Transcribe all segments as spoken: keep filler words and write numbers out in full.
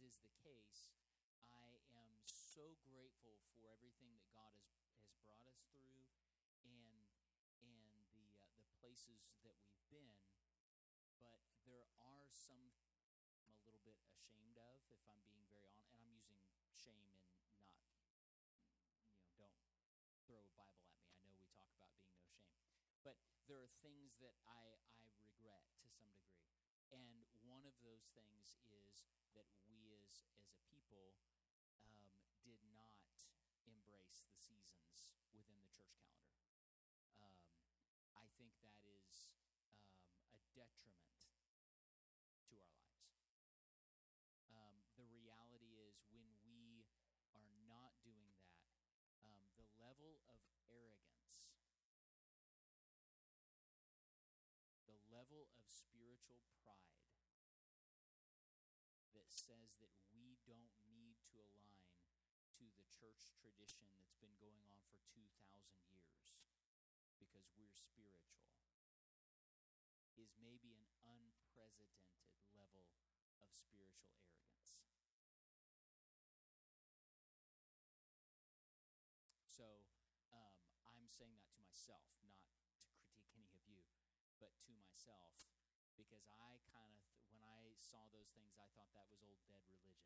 Is the case, I am so grateful for everything that God has, has brought us through, and and the uh, the places that we've been. But there are some I'm a little bit ashamed of, if I'm being very honest, and I'm using shame and not, you know, don't throw a Bible at me. I know we talk about being no shame, but there are things that I I regret to some degree, and one of those things is that we as, as a people um, did not embrace the seasons within the church calendar. Um, I think that is um, a detriment to our lives. Um, the reality is when we are not doing that, um, the level of arrogance, the level of spiritual pride, says that we don't need to align to the church tradition that's been going on for two thousand years because we're spiritual is maybe an unprecedented level of spiritual arrogance. So um, I'm saying that to myself, not to critique any of you, but to myself, because I kind of saw those things, I thought that was old dead religion.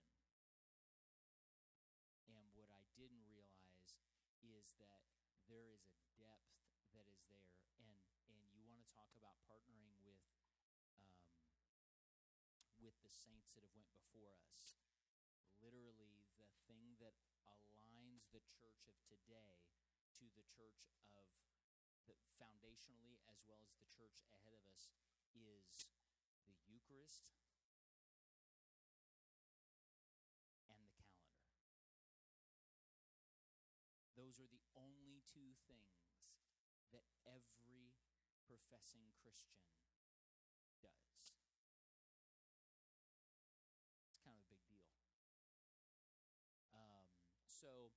And what I didn't realize is that there is a depth that is there. And and you want to talk about partnering with um, with the saints that have went before us. Literally, the thing that aligns the church of today to the church of the foundationally as well as the church ahead of us is the Eucharist. Those are the only two things that every professing Christian does. It's kind of a big deal. Um, so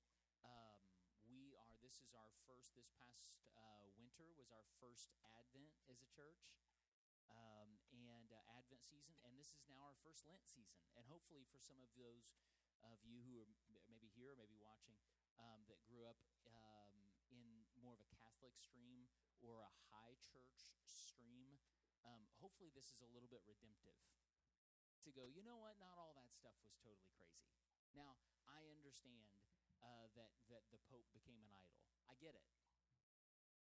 um, we are, this is our first, this past uh, winter was our first Advent as a church, um, and uh, Advent season, and this is now our first Lent season. And hopefully for some of those of you who are m- maybe here or maybe watching, Um, that grew up um, in more of a Catholic stream or a high church stream, um, hopefully this is a little bit redemptive to go, you know what, not all that stuff was totally crazy. Now, I understand uh, that, that the Pope became an idol. I get it.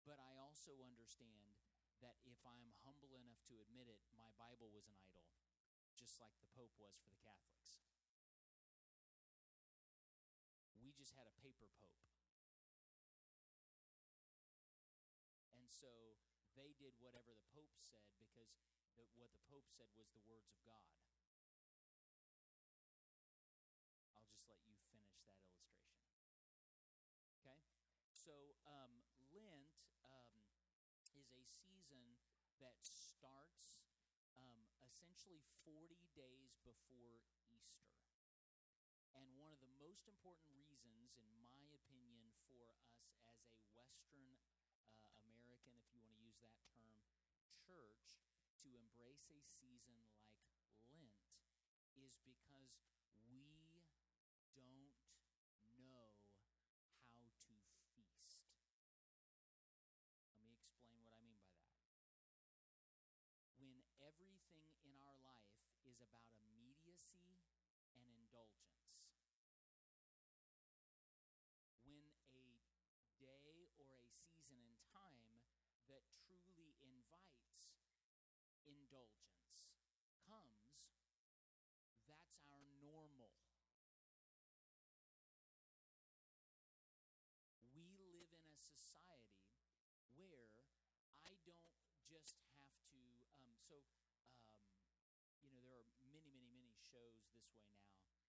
But I also understand that if I'm humble enough to admit it, my Bible was an idol, just like the Pope was for the Catholics. We just had a paper Pope. And so they did whatever the Pope said, because the, what the Pope said was the words of God. I'll just let you finish that illustration. Okay? So um, Lent um, is a season that starts um, essentially forty days before Easter. And one of the most important reasons, in my opinion, for us as a Western uh, American, if you want to use that term, church, to embrace a season like Lent is because we don't know how to feast. Let me explain what I mean by that. When everything in our life is about immediacy and indulgence, indulgence comes, that's our normal. We live in a society where I don't just have to, um, so, um, you know, there are many, many, many shows this way now, um,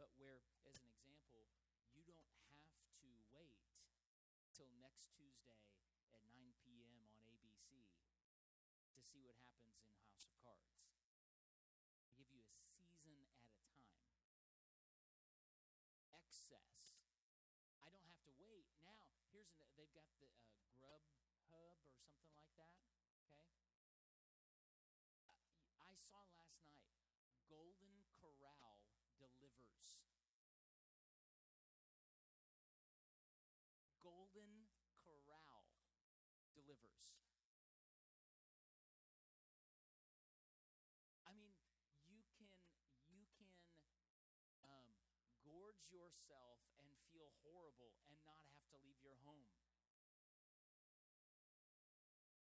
but where, as an example, you don't have to wait till next Tuesday at nine p.m. on A B C to see what happens in House of Cards. I give you a season at a time. Excess. I don't have to wait. Now, here's an, they've got the uh, Grubhub or something like that. Okay. I saw last night, Golden Corral delivers. Golden Corral delivers. Yourself and feel horrible and not have to leave your home.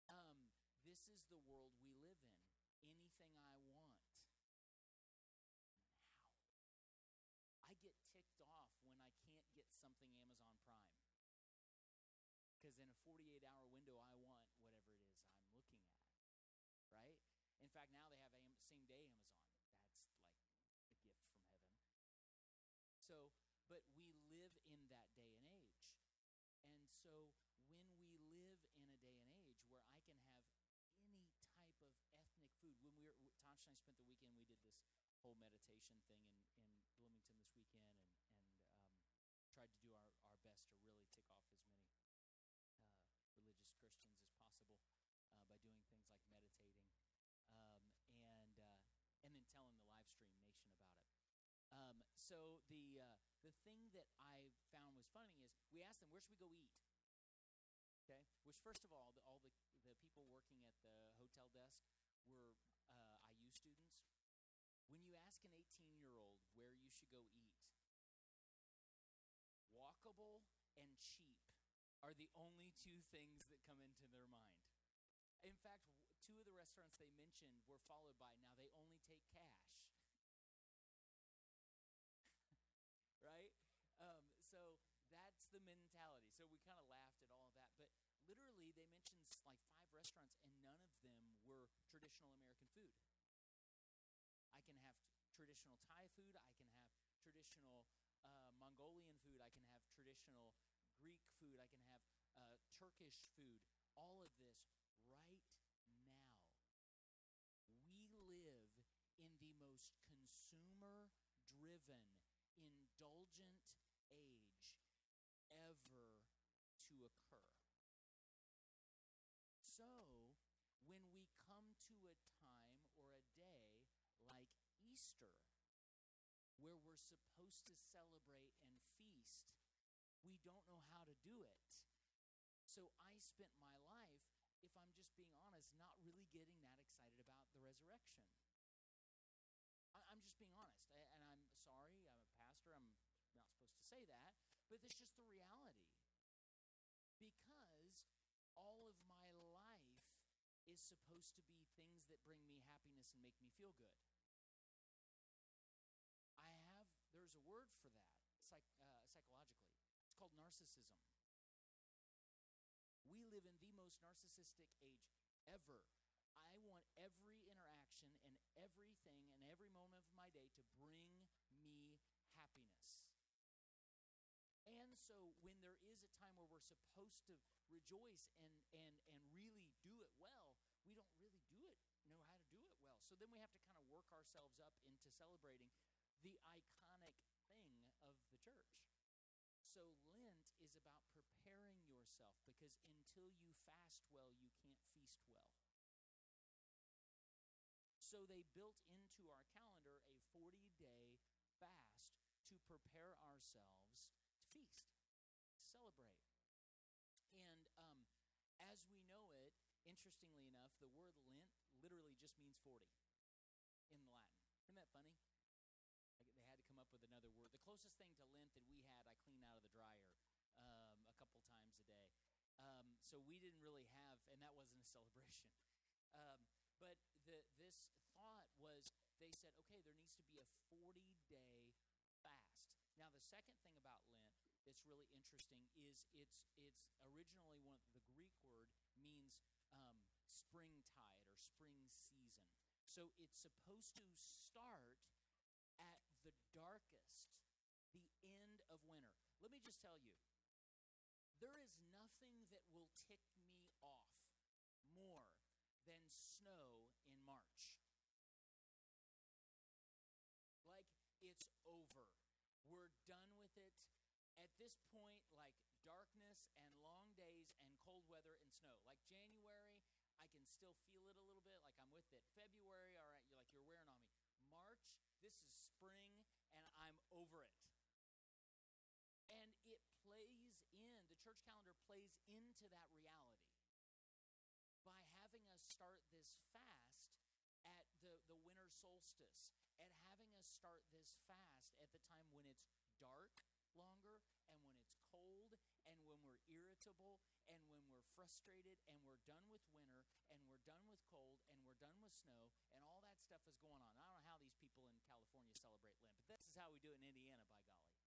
Um, this is the world we live in. Anything I want. Now, I get ticked off when I can't get something Amazon Prime, because in a forty-eight hour window, I want whatever it is I'm looking at, right? In fact, now they have am- same day Amazon. So, but we live in that day and age. And so when we live in a day and age where I can have any type of ethnic food, when we were, Tosh and I spent the weekend, we did this whole meditation thing in, in Bloomington this weekend, and, and um, tried to do our, our best to really tick off as many uh, religious Christians as possible uh, by doing things like meditating um, and, uh, and then telling the live stream nation about it. Um, so the uh, the thing that I found was funny is we asked them, where should we go eat? Okay, which first of all, the, all the the people working at the hotel desk were uh, I U students. When you ask an eighteen-year-old where you should go eat, walkable and cheap are the only two things that come into their mind. In fact, two of the restaurants they mentioned were followed by, now they only take cash. The mentality. So we kind of laughed at all of that, but literally they mentioned like five restaurants and none of them were traditional American food. I can have traditional Thai food, I can have traditional uh, Mongolian food, I can have traditional Greek food, I can have uh, Turkish food, all of this right now. We live in the most consumer-driven, indulgent age ever to occur. So, when we come to a time or a day like Easter, where we're supposed to celebrate and feast, we don't know how to do it. So I spent my life, if I'm just being honest, not really getting that excited about the resurrection. I- I'm just being honest, I- and I'm sorry. I say that, but that's just the reality. Because all of my life is supposed to be things that bring me happiness and make me feel good. I have, there's a word for that psych, uh, psychologically. It's called narcissism. We live in the most narcissistic age ever. I want every interaction and everything and every moment of my day to bring me happiness. And so when there is a time where we're supposed to rejoice and and and really do it well, we don't really do it, know how to do it well. So then we have to kind of work ourselves up into celebrating the iconic thing of the church. So Lent is about preparing yourself, because until you fast well, you can't feast well. So they built into our calendar a forty-day fast to prepare ourselves to feast, to celebrate. And um, as we know it, interestingly enough, the word Lent literally just means forty in Latin. Isn't that funny? Like they had to come up with another word. The closest thing to Lent that we had, I cleaned out of the dryer um, a couple times a day. Um, so we didn't really have, and that wasn't a celebration. Um, but The, this thought was, they said, okay, there needs to be a forty-day fast. Now, the second thing about Lent that's really interesting is it's it's originally one of the Greek word means um, springtide or spring season. So it's supposed to start at the darkest, the end of winter. Let me just tell you, there is nothing that will tick me off more than snow in March. Like, it's over. We're done with it. At this point, like, darkness and long days and cold weather and snow. Like, January, I can still feel it a little bit. Like, I'm with it. February, all right, you're like, you're wearing on me. March, this is spring, and I'm over it. And it plays in, the church calendar plays into that reality by having us start this fast at the, the winter solstice, and having us start this fast at the time when it's dark longer, and when it's cold, and when we're irritable, and when we're frustrated, and we're done with winter, and we're done with cold, and we're done with snow, and all that stuff is going on. I don't know how these people in California celebrate Lent, but this is how we do it in Indiana, by golly.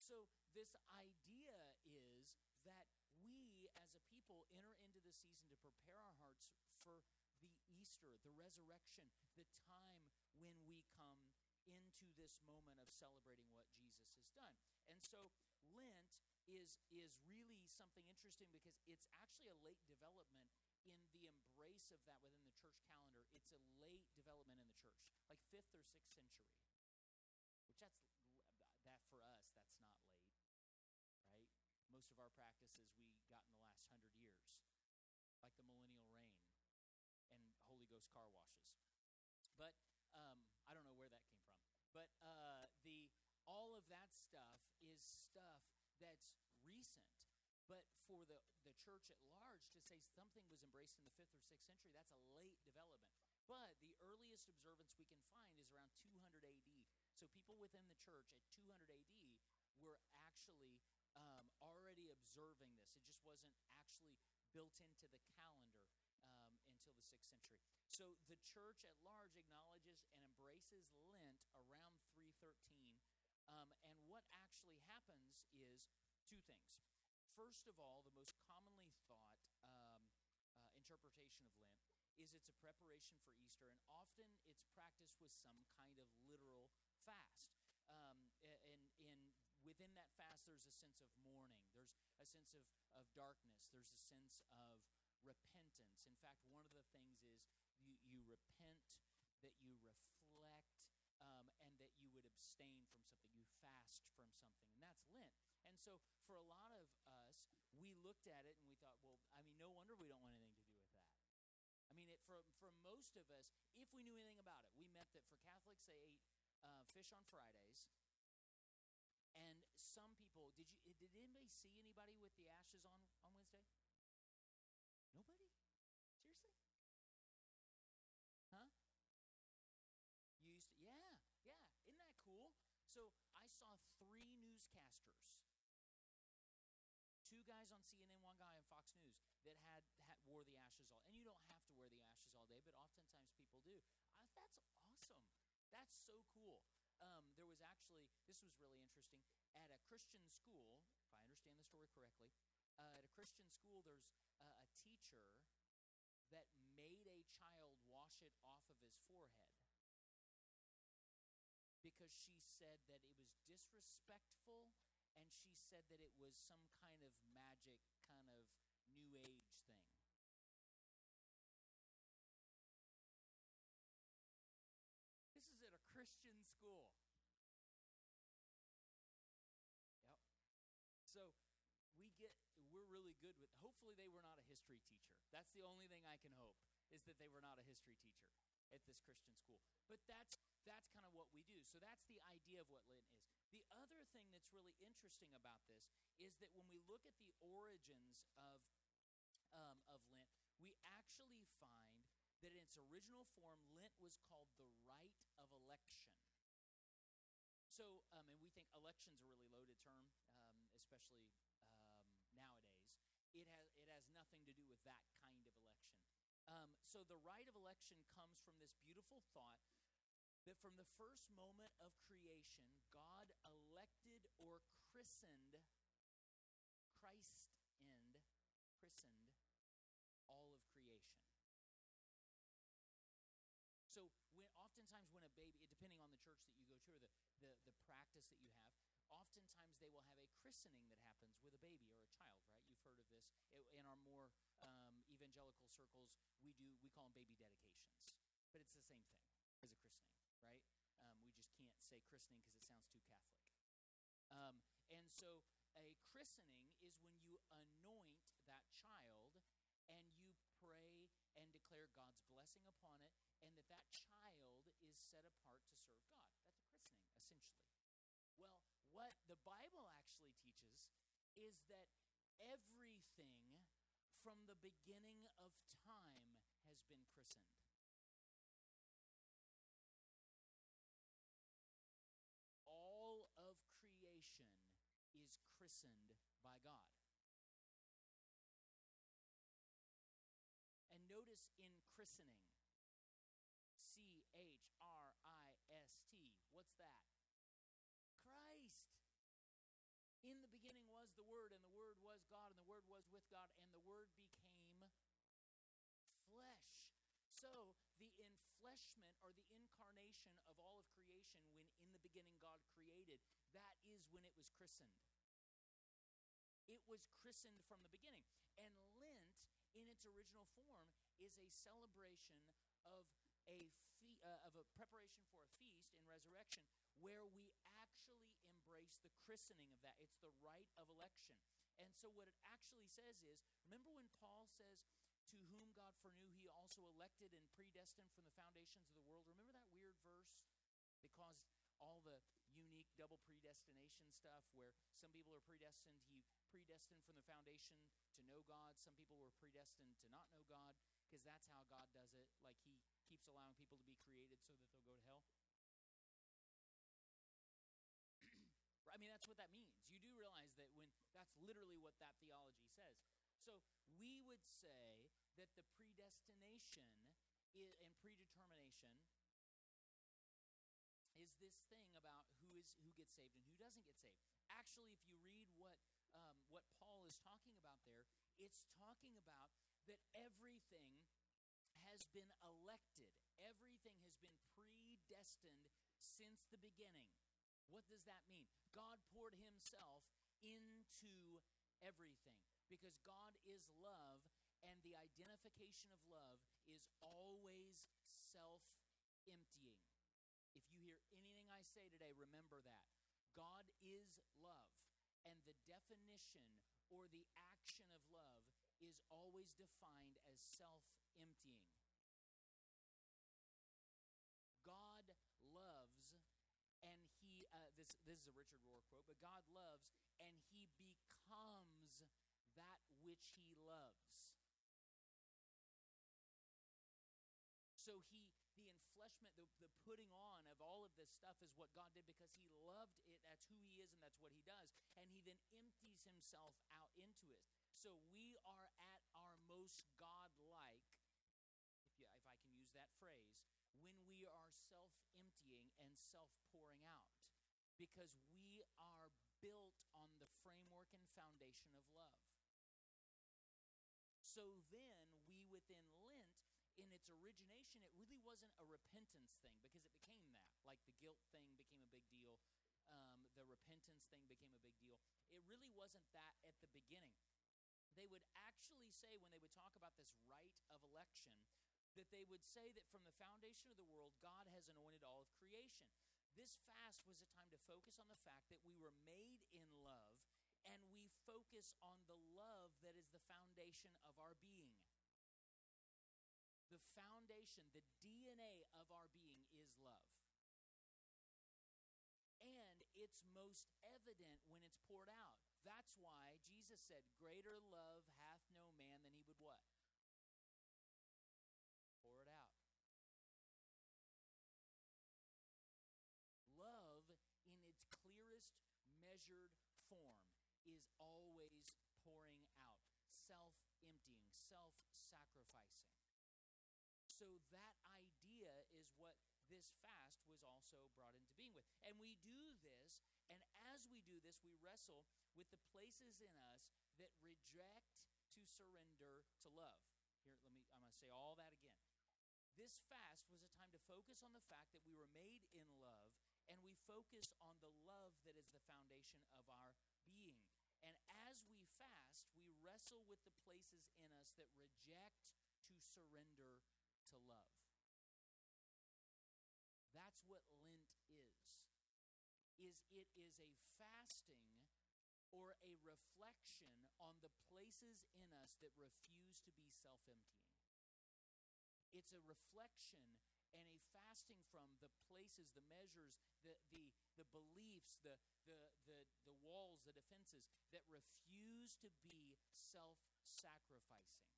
So this idea is that we as a people enter into the season to prepare our hearts for the Easter, the resurrection, the time when we come into this moment of celebrating what Jesus has done. And so Lent is, is really something interesting, because it's actually a late development in the embrace of that within the church calendar. It's a late development in the church, like fifth or sixth century, which that's that for us, that's not late. Most of our practices we got in the last hundred years, like the millennial reign and Holy Ghost car washes. But um, I don't know where that came from. But uh, the all of that stuff is stuff that's recent. But for the, the church at large to say something was embraced in the fifth or sixth century, that's a late development. But the earliest observance we can find is around two hundred A D. So people within the church at two hundred A D were actually Um, already observing this. It just wasn't actually built into the calendar um, until the sixth century. So the church at large acknowledges and embraces Lent around three thirteen. Um, and what actually happens is two things. First of all, the most commonly thought um, uh, interpretation of Lent is it's a preparation for Easter, and often it's practiced with some kind of literal fast. Um, and in Within that fast, there's a sense of mourning. There's a sense of, of darkness. There's a sense of repentance. In fact, one of the things is you, you repent, that you reflect, um, and that you would abstain from something. You fast from something, and that's Lent. And so for a lot of us, we looked at it and we thought, well, I mean, no wonder we don't want anything to do with that. I mean, it, for, for most of us, if we knew anything about it, we meant that for Catholics, they ate uh, fish on Fridays. And some people, did you? Did anybody see anybody with the ashes on, on Wednesday? Nobody? Seriously? Huh? You used to, yeah, yeah. Isn't that cool? So I saw three newscasters, two guys on C N N, one guy on Fox News, that had, had wore the ashes all. And you don't have to wear the ashes all day, but oftentimes people do. I, that's awesome. That's so cool. Um, there was actually, this was really interesting, at a Christian school, if I understand the story correctly, uh, at a Christian school there's uh, a teacher that made a child wash it off of his forehead because she said that it was disrespectful, and she said that it was some kind of magic, kind of new age thing. This is at a Christian school. Yep. So we get, we're really good with, hopefully they were not a history teacher. That's the only thing I can hope, is that they were not a history teacher at this Christian school. But that's that's kind of what we do. So that's the idea of what Lent is. The other thing that's really interesting about this is that when we look at the origins of um, of Lent, we actually find that in its original form, Lent was called the rite of election. So, um, and we think election's a really loaded term, um, especially um, nowadays. It has it has nothing to do with that kind of election. Um, so the rite of election comes from this beautiful thought that from the first moment of creation, God elected or christened, Christ and christened all of creation. So when, oftentimes when a baby, depending on the church that you go to or the, the, the practice that you have, oftentimes they will have a christening that happens with a baby or a child, right? You've heard of this. It, in our more um, evangelical circles, we do we call them baby dedications, but it's the same thing as a christening, right? Um, we just can't say christening because it sounds too Catholic. Um, and so a christening is when you anoint that child and you pray and declare God's blessing upon it, and that that child is set apart to serve God. That's a christening, essentially. Well, what the Bible actually teaches is that everything from the beginning of time has been christened. All of creation is christened by God. And notice in christening, C H R I S T, what's that? Christ. In the beginning was the Word, and the Word was God, and the Word was with God, and the Word became flesh. So the enfleshment or the incarnation of all of creation, when in the beginning God created, that is when it was christened. It was christened from the beginning. And Lent, in its original form, is a celebration of a fe- uh, of a preparation for a feast and resurrection, where we actually embrace the christening of that. It's the rite of election. And so what it actually says is, remember when Paul says, to whom God foreknew, he also elected and predestined from the foundations of the world. Remember that weird verse that caused all the unique double predestination stuff, where some people are predestined, he predestined from the foundation to know God. Some people were predestined to not know God, because that's how God does it. Like, he keeps allowing people to be created so that they'll go to hell. I mean, that's what that means. You do realize that when that's literally what that theology says. So we would say that the predestination is, and predetermination is this thing about who is who gets saved and who doesn't get saved. Actually, if you read what um, what Paul is talking about there, it's talking about that everything has been elected. Everything has been predestined since the beginning. What does that mean? God poured himself into everything, because God is love, and the identification of love is always self-emptying. If you hear anything I say today, remember that. God is love, and the definition or the action of love is always defined as self-emptying. God loves, and he, uh, this, this is a Richard Rohr quote, but God loves, and he becomes that which he loves. So he, the enfleshment refreshment, the, the putting on of all of this stuff is what God did because he loved it. That's who he is and that's what he does. And he then empties himself out into it. So we are at our most God-like, if, you, if I can use that phrase, when we are self-emptying and self-pouring out, because we are built on the framework and foundation of love. So then we within Lent, in its origination, it really wasn't a repentance thing because it became that. Like the guilt thing became a big deal. Um, the repentance thing became a big deal. It really wasn't that at the beginning. They would actually say when they would talk about this rite of election that they would say that from the foundation of the world, God has anointed all of creation. This fast was a time to focus on the fact that we were made in love, and we focus on the love that is the foundation of our being. The foundation, the D N A of our being is love. And it's most evident when it's poured out. That's why Jesus said, greater love hath no man than he would what? Pour it out. Love, in its clearest, measured form, is always pouring out, self-emptying, self-sacrificing. So that idea is what this fast was also brought into being with. And we do this, and as we do this, we wrestle with the places in us that reject to surrender to love. Here, let me, I'm going to say all that again. This fast was a time to focus on the fact that we were made in love, and we focus on the love that is the foundation of our being. And as we fast, we wrestle with the places in us that reject to surrender to love. That's what Lent is. Is it is a fasting or a reflection on the places in us that refuse to be self-emptying. It's a reflection and a fasting from the places, the measures, the the the beliefs, the the the, the walls, the defenses that refuse to be self-sacrificing.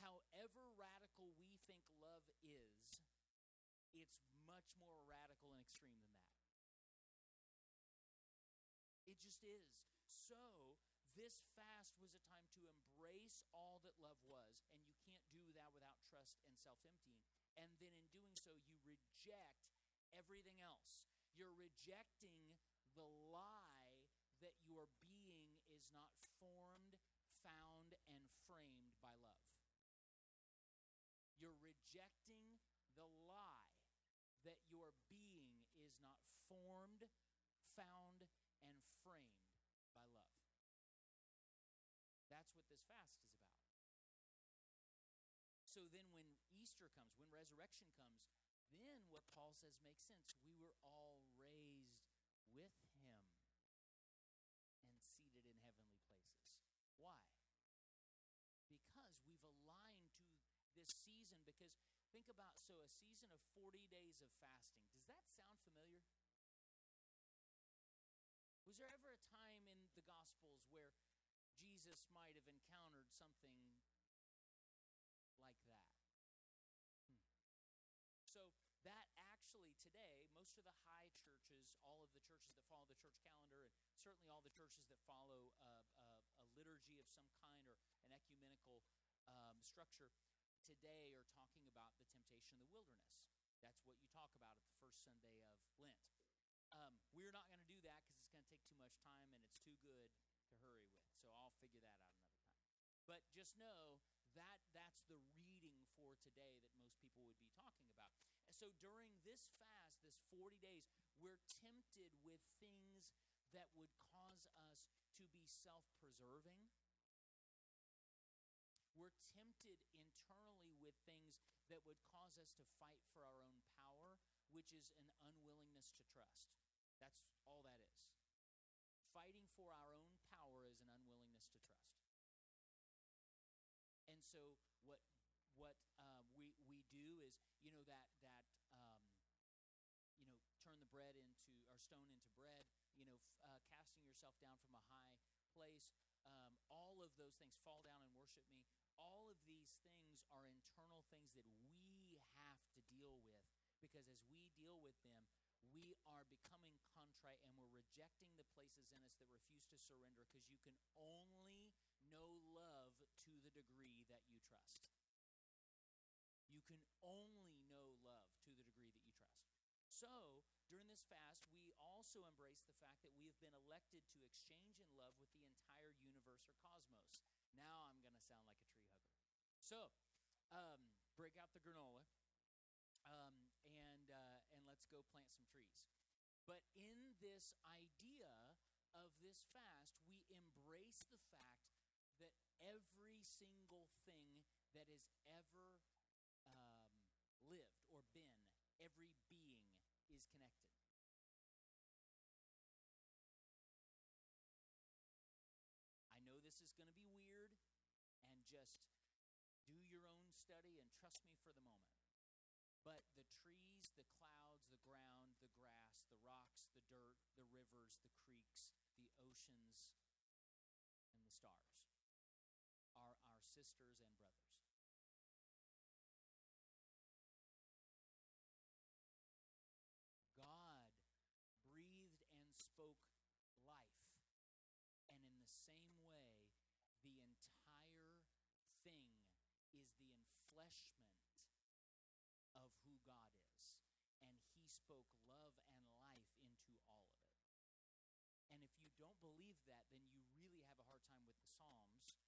However radical we think love is, it's much more radical and extreme than that. It just is. So this fast was a time to embrace all that love was, and you can't do that without trust and self-emptying. And then in doing so, you reject everything else. You're rejecting the lie that your being is not formed, found, and framed by love. You're rejecting the lie that your being is not formed, found, and framed by love. That's what this fast is about. So then when Easter comes, when resurrection comes, then what Paul says makes sense. We were all raised with him and seated in heavenly places. Why? Because we've aligned to this season, because think about, so a season of forty days of fasting. Does that sound familiar? Was there ever a time in the Gospels where Jesus might have encountered something like that? Hmm. So that actually today, most of the high churches, all of the churches that follow the church calendar, and certainly all the churches that follow a, a, a liturgy of some kind or an ecumenical um, structure, today are talking about the temptation of the wilderness. That's what you talk about at the first Sunday of Lent. Um, we're not going to do that because it's going to take too much time and it's too good to hurry with. So I'll figure that out another time. But just know that that's the reading for today that most people would be talking about. And so during this fast, this forty days, we're tempted with things that would cause us to be self-preserving. We're tempted internally with things that would cause us to fight for our own power, which is an unwillingness to trust. That's all that is. Fighting for our own power is an unwillingness to trust. And so what what uh, we we do is, you know, that that um, you know, turn the bread into or stone into bread. You know, uh, casting yourself down from a high place. Um, all of those things, fall down and worship me. All of these things are internal things that we have to deal with. deal with, because as we deal with them, we are becoming contrite and we're rejecting the places in us that refuse to surrender, because you can only know love to the degree that you trust. You can only know love to the degree that you trust. So during this fast, we also embrace the fact that we have been elected to exchange in love with the entire universe or cosmos. Now I'm going to sound like a tree hugger. So um, break out the granola. Um, and uh, and let's go plant some trees. But in this idea of this fast, we embrace the fact that every single thing that has ever um, lived or been, every being is connected. I know this is going to be weird, and just do your own study and trust me for the moment. But the trees, the clouds, the ground, the grass, the rocks, the dirt, the rivers, the creeks, the oceans, and the stars are our sisters and brothers. God breathed and spoke life, and in the same way, the entire thing is the enfleshment of who God is, and he spoke love and life into all of it. And if you don't believe that, then you really have a hard time with the Psalms,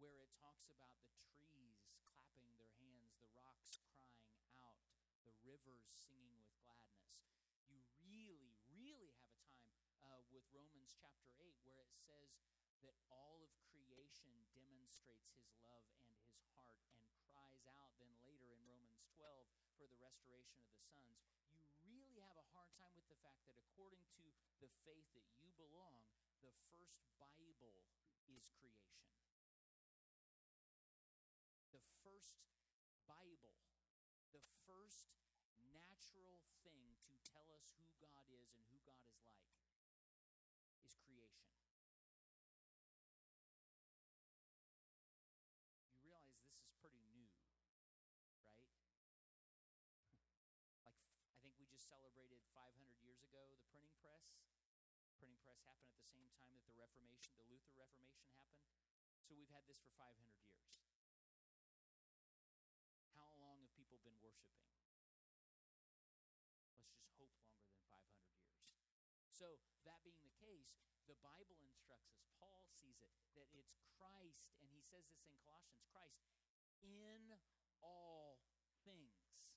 where it talks about the trees clapping their hands, the rocks crying out, the rivers singing with gladness. You really, really have a time uh, with Romans chapter eight, where it says that all of creation demonstrates his love and his heart and cries out then later in Romans twelve for the restoration of the sons. You really have a hard time with the fact that according to the faith that you belong, the first Bible is creation. The first Bible, the first natural thing to tell us who God is and who God is like, is creation. You realize this is pretty new, right? Like, I think we just celebrated five hundred years ago the printing press. Printing press happened at the same time that the Reformation, the Luther Reformation happened. So we've had this for five hundred years. How long have people been worshiping? Let's just hope longer than five hundred years. So that being the case, the Bible instructs us, Paul sees it, that it's Christ, and he says this in Colossians, Christ in all things.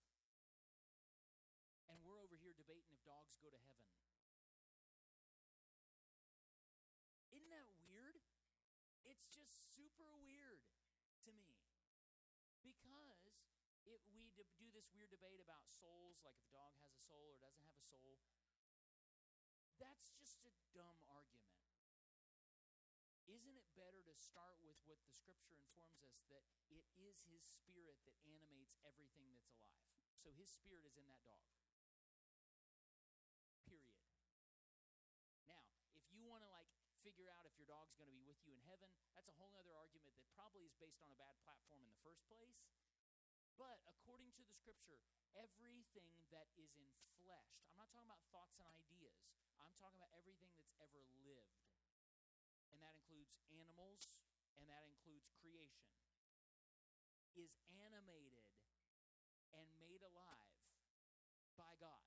And we're over here debating if dogs go to heaven. Isn't that weird? It's just super weird to me. Because if we do this weird debate about souls, like if a dog has a soul or doesn't have a soul, that's just a dumb argument. Isn't it better to start with what the Scripture informs us, that it is his Spirit that animates everything that's alive? So his Spirit is in that dog. Period. Now, if you want to like figure out if your dog's going to be with you in heaven, that's a whole other argument that probably is based on a bad platform in the first place. But according to the Scripture, everything that is enfleshed, I'm not talking about thoughts and ideas, I'm talking about everything that's ever lived. And that includes animals, and that includes creation, is animated and made alive by God.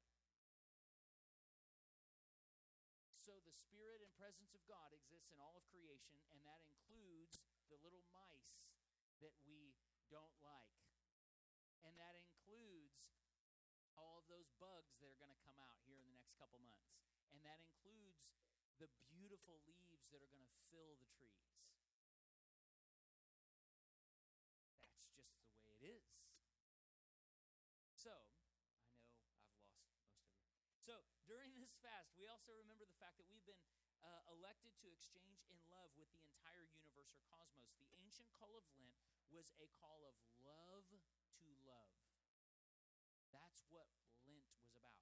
So the Spirit and presence of God exists in all of creation, and that includes the little mice that we don't like. And that includes all of those bugs that are going to come out here in the next couple months. And that includes the beautiful leaves that are going to fill the trees. That's just the way it is. So, I know I've lost most of you. So, during this fast, we also remember the fact that we've been uh, elected to exchange in love with the entire universe or cosmos. The ancient call of Lent was a call of love to love. That's what Lent was about.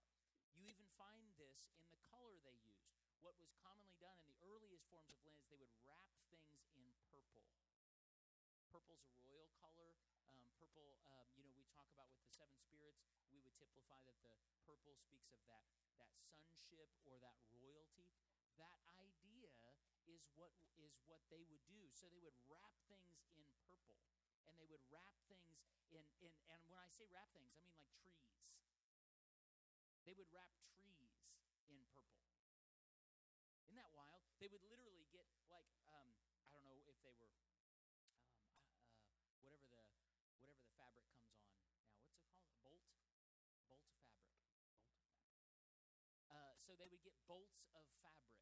You even find this in the color they used. What was commonly done in the earliest forms of Lent is they would wrap things in purple. Purple's a royal color. Um, purple, um, you know, we talk about with the seven spirits, we would typify that the purple speaks of that that sonship or that royalty. That idea is what is what they would do. So they would wrap things in purple, and they would wrap things in, in and when I say wrap things, I mean like trees. They would wrap trees in purple. Isn't that wild? They would literally get like, um, I don't know if they were, um, uh, whatever the whatever the fabric comes on now. What's it called? A bolt? Bolt fabric. Bolt fabric. Uh, so they would get bolts of fabric,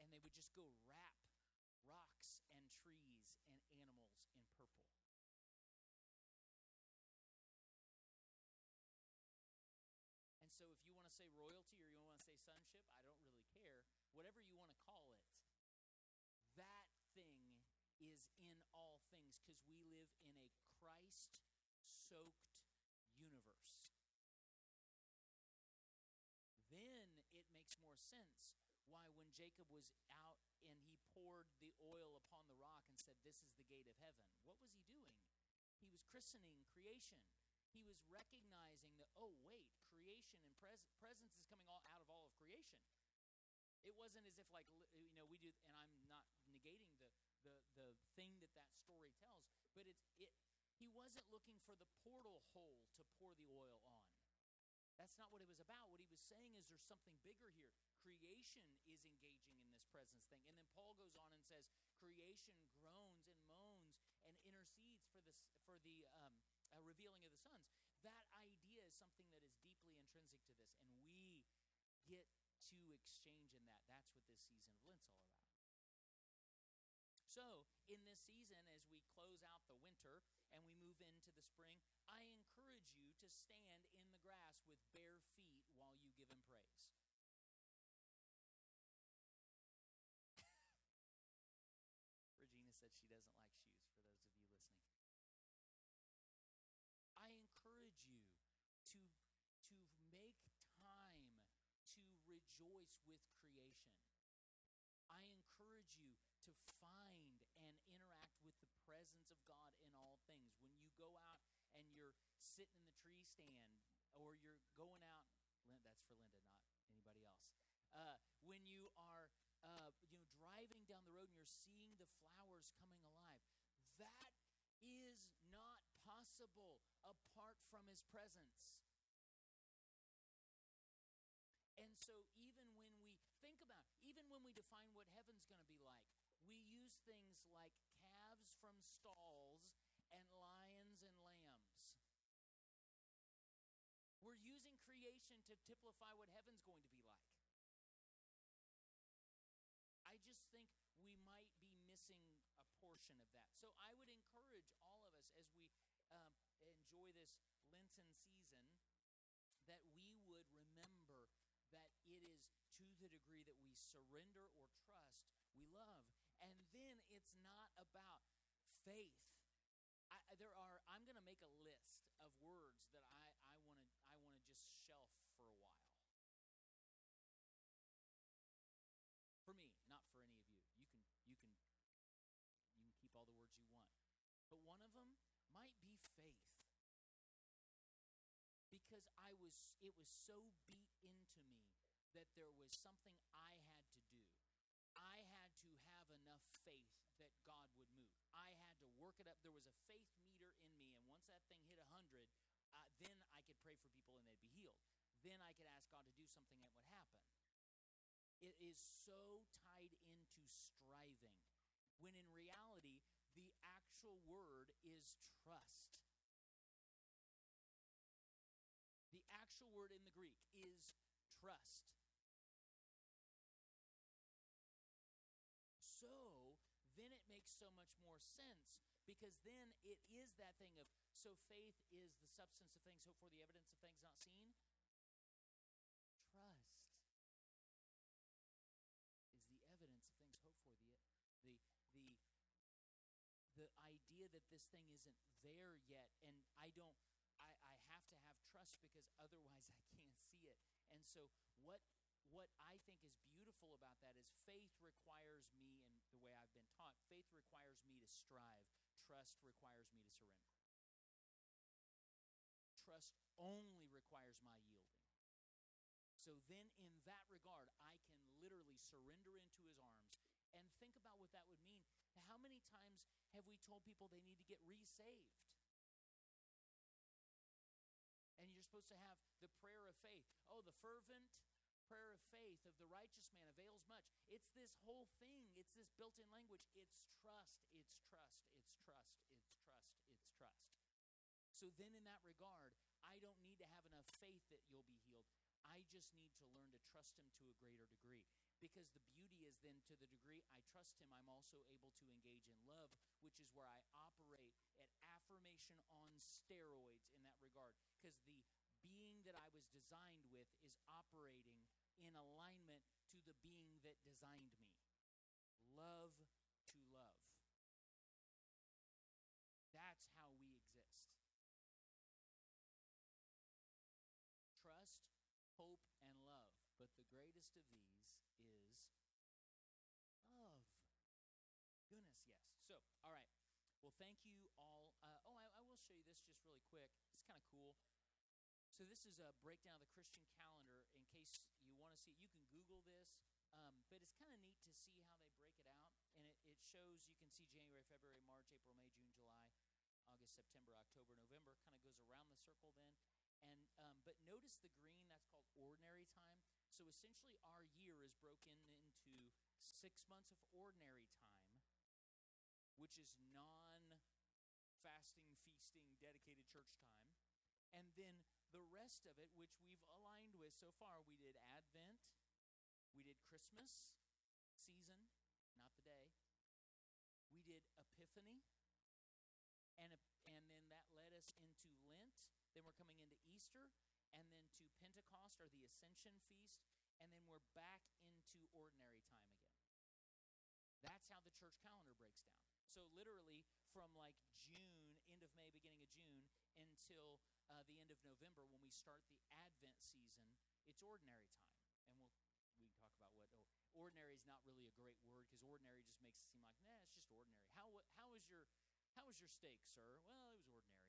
and they would just go wrap rocks and trees and animals in purple. And so if you want to say royalty or you want to say sonship, I don't really care. Whatever you want to call it, that thing is in all things because we live in a Christ-soaked universe. Then it makes more sense why when Jacob was out and he poured the oil upon the rock and said, "This is the gate of heaven," what was he doing? He was christening creation. He was recognizing that, oh, wait, creation and pres- presence is coming all out of all of creation. It wasn't as if, like, you know, we do, and I'm not negating the the the thing that that story tells, but it's it. He wasn't looking for the portal hole to pour the oil on. That's not what it was about. What he was saying is there's something bigger here. Creation is engaging in this presence thing. And then Paul goes on and says, creation groans and moans and intercedes for this for the um, uh, revealing of the sons. That idea is something that is deeply intrinsic to this, and we get to exchange in that. That's what this season of Lent's all about. So in this season, as we close out the winter and we move into the spring, I encourage you to stand in the grass with bare feet while you give him praise. Regina said she doesn't like shoes, for those of you listening. I encourage you to, to make time to rejoice with creation. I encourage you to find and interact with the presence of God in all things. When you go out and you're sitting in the tree stand, or you're going out, that's for Linda, not anybody else. Uh, when you are uh, you know, driving down the road and you're seeing the flowers coming alive, that is not possible apart from his presence. And so even when we think about, even when we define what heaven's going to be like, we use things like calves from stalls and lions and lambs. We're using creation to typify what heaven's going to be like. I just think we might be missing a portion of that. So I would encourage all of us as we um, enjoy this Lenten season that we would remember that it is to the degree that we surrender or trust, we love. And then it's not about faith. I, there are. I'm going to make a list of words that I want to. I want to just shelf for a while. For me, not for any of you. You can. You can. You can keep all the words you want. But one of them might be faith. Because I was, it was so beat into me that there was something I had to do. I had to have enough faith that God would move. I had to work it up. There was a faith meter in me, and once that thing hit one hundred, uh, then I could pray for people and they'd be healed. Then I could ask God to do something and it would happen. It is so tied into striving, when in reality, the actual word is trust. The actual word in the Greek is trust. So then it makes so much more sense, because then it is that thing of, so faith is the substance of things hoped for, the evidence of things not seen. Trust is the evidence of things hoped for, the the the the idea that this thing isn't there yet, and I don't. I, I have to have trust because otherwise I can't see it. And so what what I think is beautiful about that is faith requires me, and the way I've been taught, faith requires me to strive. trust requires me to surrender. Trust only requires my yielding. So then in that regard, I can literally surrender into his arms. And think about what that would mean. How many times have we told people they need to get re-saved? And you're supposed to have the prayer of faith. Oh, the fervent prayer of faith of the righteous man avails much. It's this whole thing. It's this built-in language. It's trust. It's trust. It's trust. It's trust. It's trust. So then in that regard, I don't need to have enough faith that you'll be healed. I just need to learn to trust him to a greater degree. Because the beauty is then, to the degree I trust him, I'm also able to engage in love, which is where I operate at affirmation on steroids in that regard. Because the being that I was designed with is operating in alignment to the being that designed me. Love to love. That's how we exist. Trust, hope, and love. But the greatest of these is love. Goodness, yes. So, all right. Well, thank you all. Uh, oh, I, I will show you this just really quick. It's kind of cool. So this is a breakdown of the Christian calendar in case you want to see. You can Google this, um, but it's kind of neat to see how they break it out. And it, it shows, you can see January, February, March, April, May, June, July, August, September, October, November. Kind of goes around the circle then. And um, but notice the green, that's called ordinary time. So essentially our year is broken into six months of ordinary time, which is non-fasting, feasting, dedicated church time. And then the rest of it, which we've aligned with so far, we did Advent, we did Christmas season, not the day, we did Epiphany, and, and then that led us into Lent, then we're coming into Easter, and then to Pentecost or the Ascension Feast, and then we're back into ordinary time again. That's how the church calendar breaks down. So literally from like June, end of May, beginning of June, until Uh, the end of November, when we start the Advent season, it's ordinary time. And we'll we can talk about what oh, ordinary is not really a great word, because ordinary just makes it seem like, nah, it's just ordinary. How how was your how was your steak, sir? Well, it was ordinary.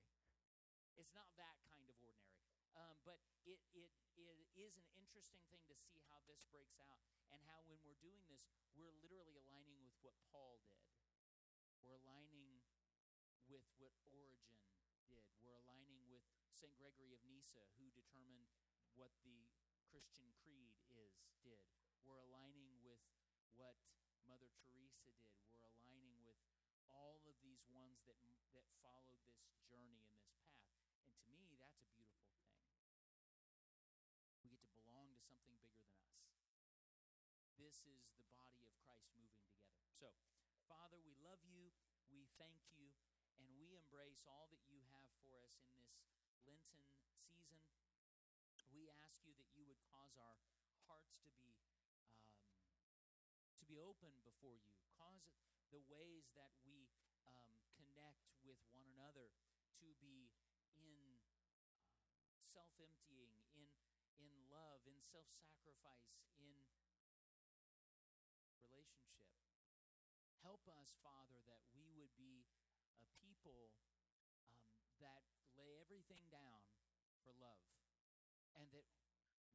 It's not that kind of ordinary. Um, but it, it it is an interesting thing to see how this breaks out, and how when we're doing this, we're literally aligning with what Paul did. We're aligning with what Origen did. We're aligning with Saint Gregory of Nyssa, who determined what the Christian creed is, did. We're aligning with what Mother Teresa did. We're aligning with all of these ones that that followed this journey and this path. And to me, that's a beautiful thing. We get to belong to something bigger than us. This is the body of Christ moving together. So, Father, we love you. We thank you. And we embrace all that you have for us in this Lenten season. We ask you that you would cause our hearts to be um, to be open before you. Cause the ways that we um, connect with one another to be in uh, self-emptying, in in love, in self-sacrifice, in relationship. Help us, Father, that we would be a people um, that lay everything down for love, and that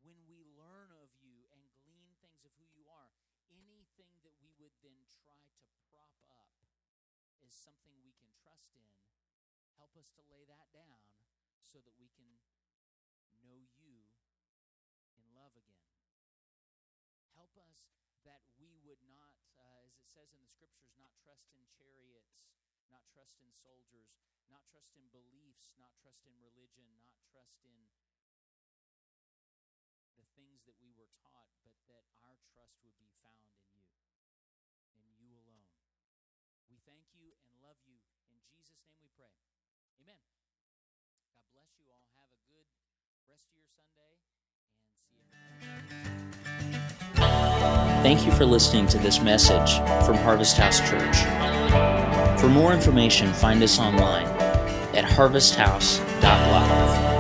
when we learn of you and glean things of who you are, anything that we would then try to prop up is something we can trust in. Help us to lay that down so that we can know you in love again. Help us that we would not, uh, as it says in the scriptures, not trust in chariots, not trust in soldiers, not trust in beliefs, not trust in religion, not trust in the things that we were taught, but that our trust would be found in you, in you alone. We thank you and love you. In Jesus' name we pray. Amen. God bless you all. Have a good rest of your Sunday, and see you next. Thank you for listening to this message from Harvest House Church. For more information, find us online at harvest house dot live.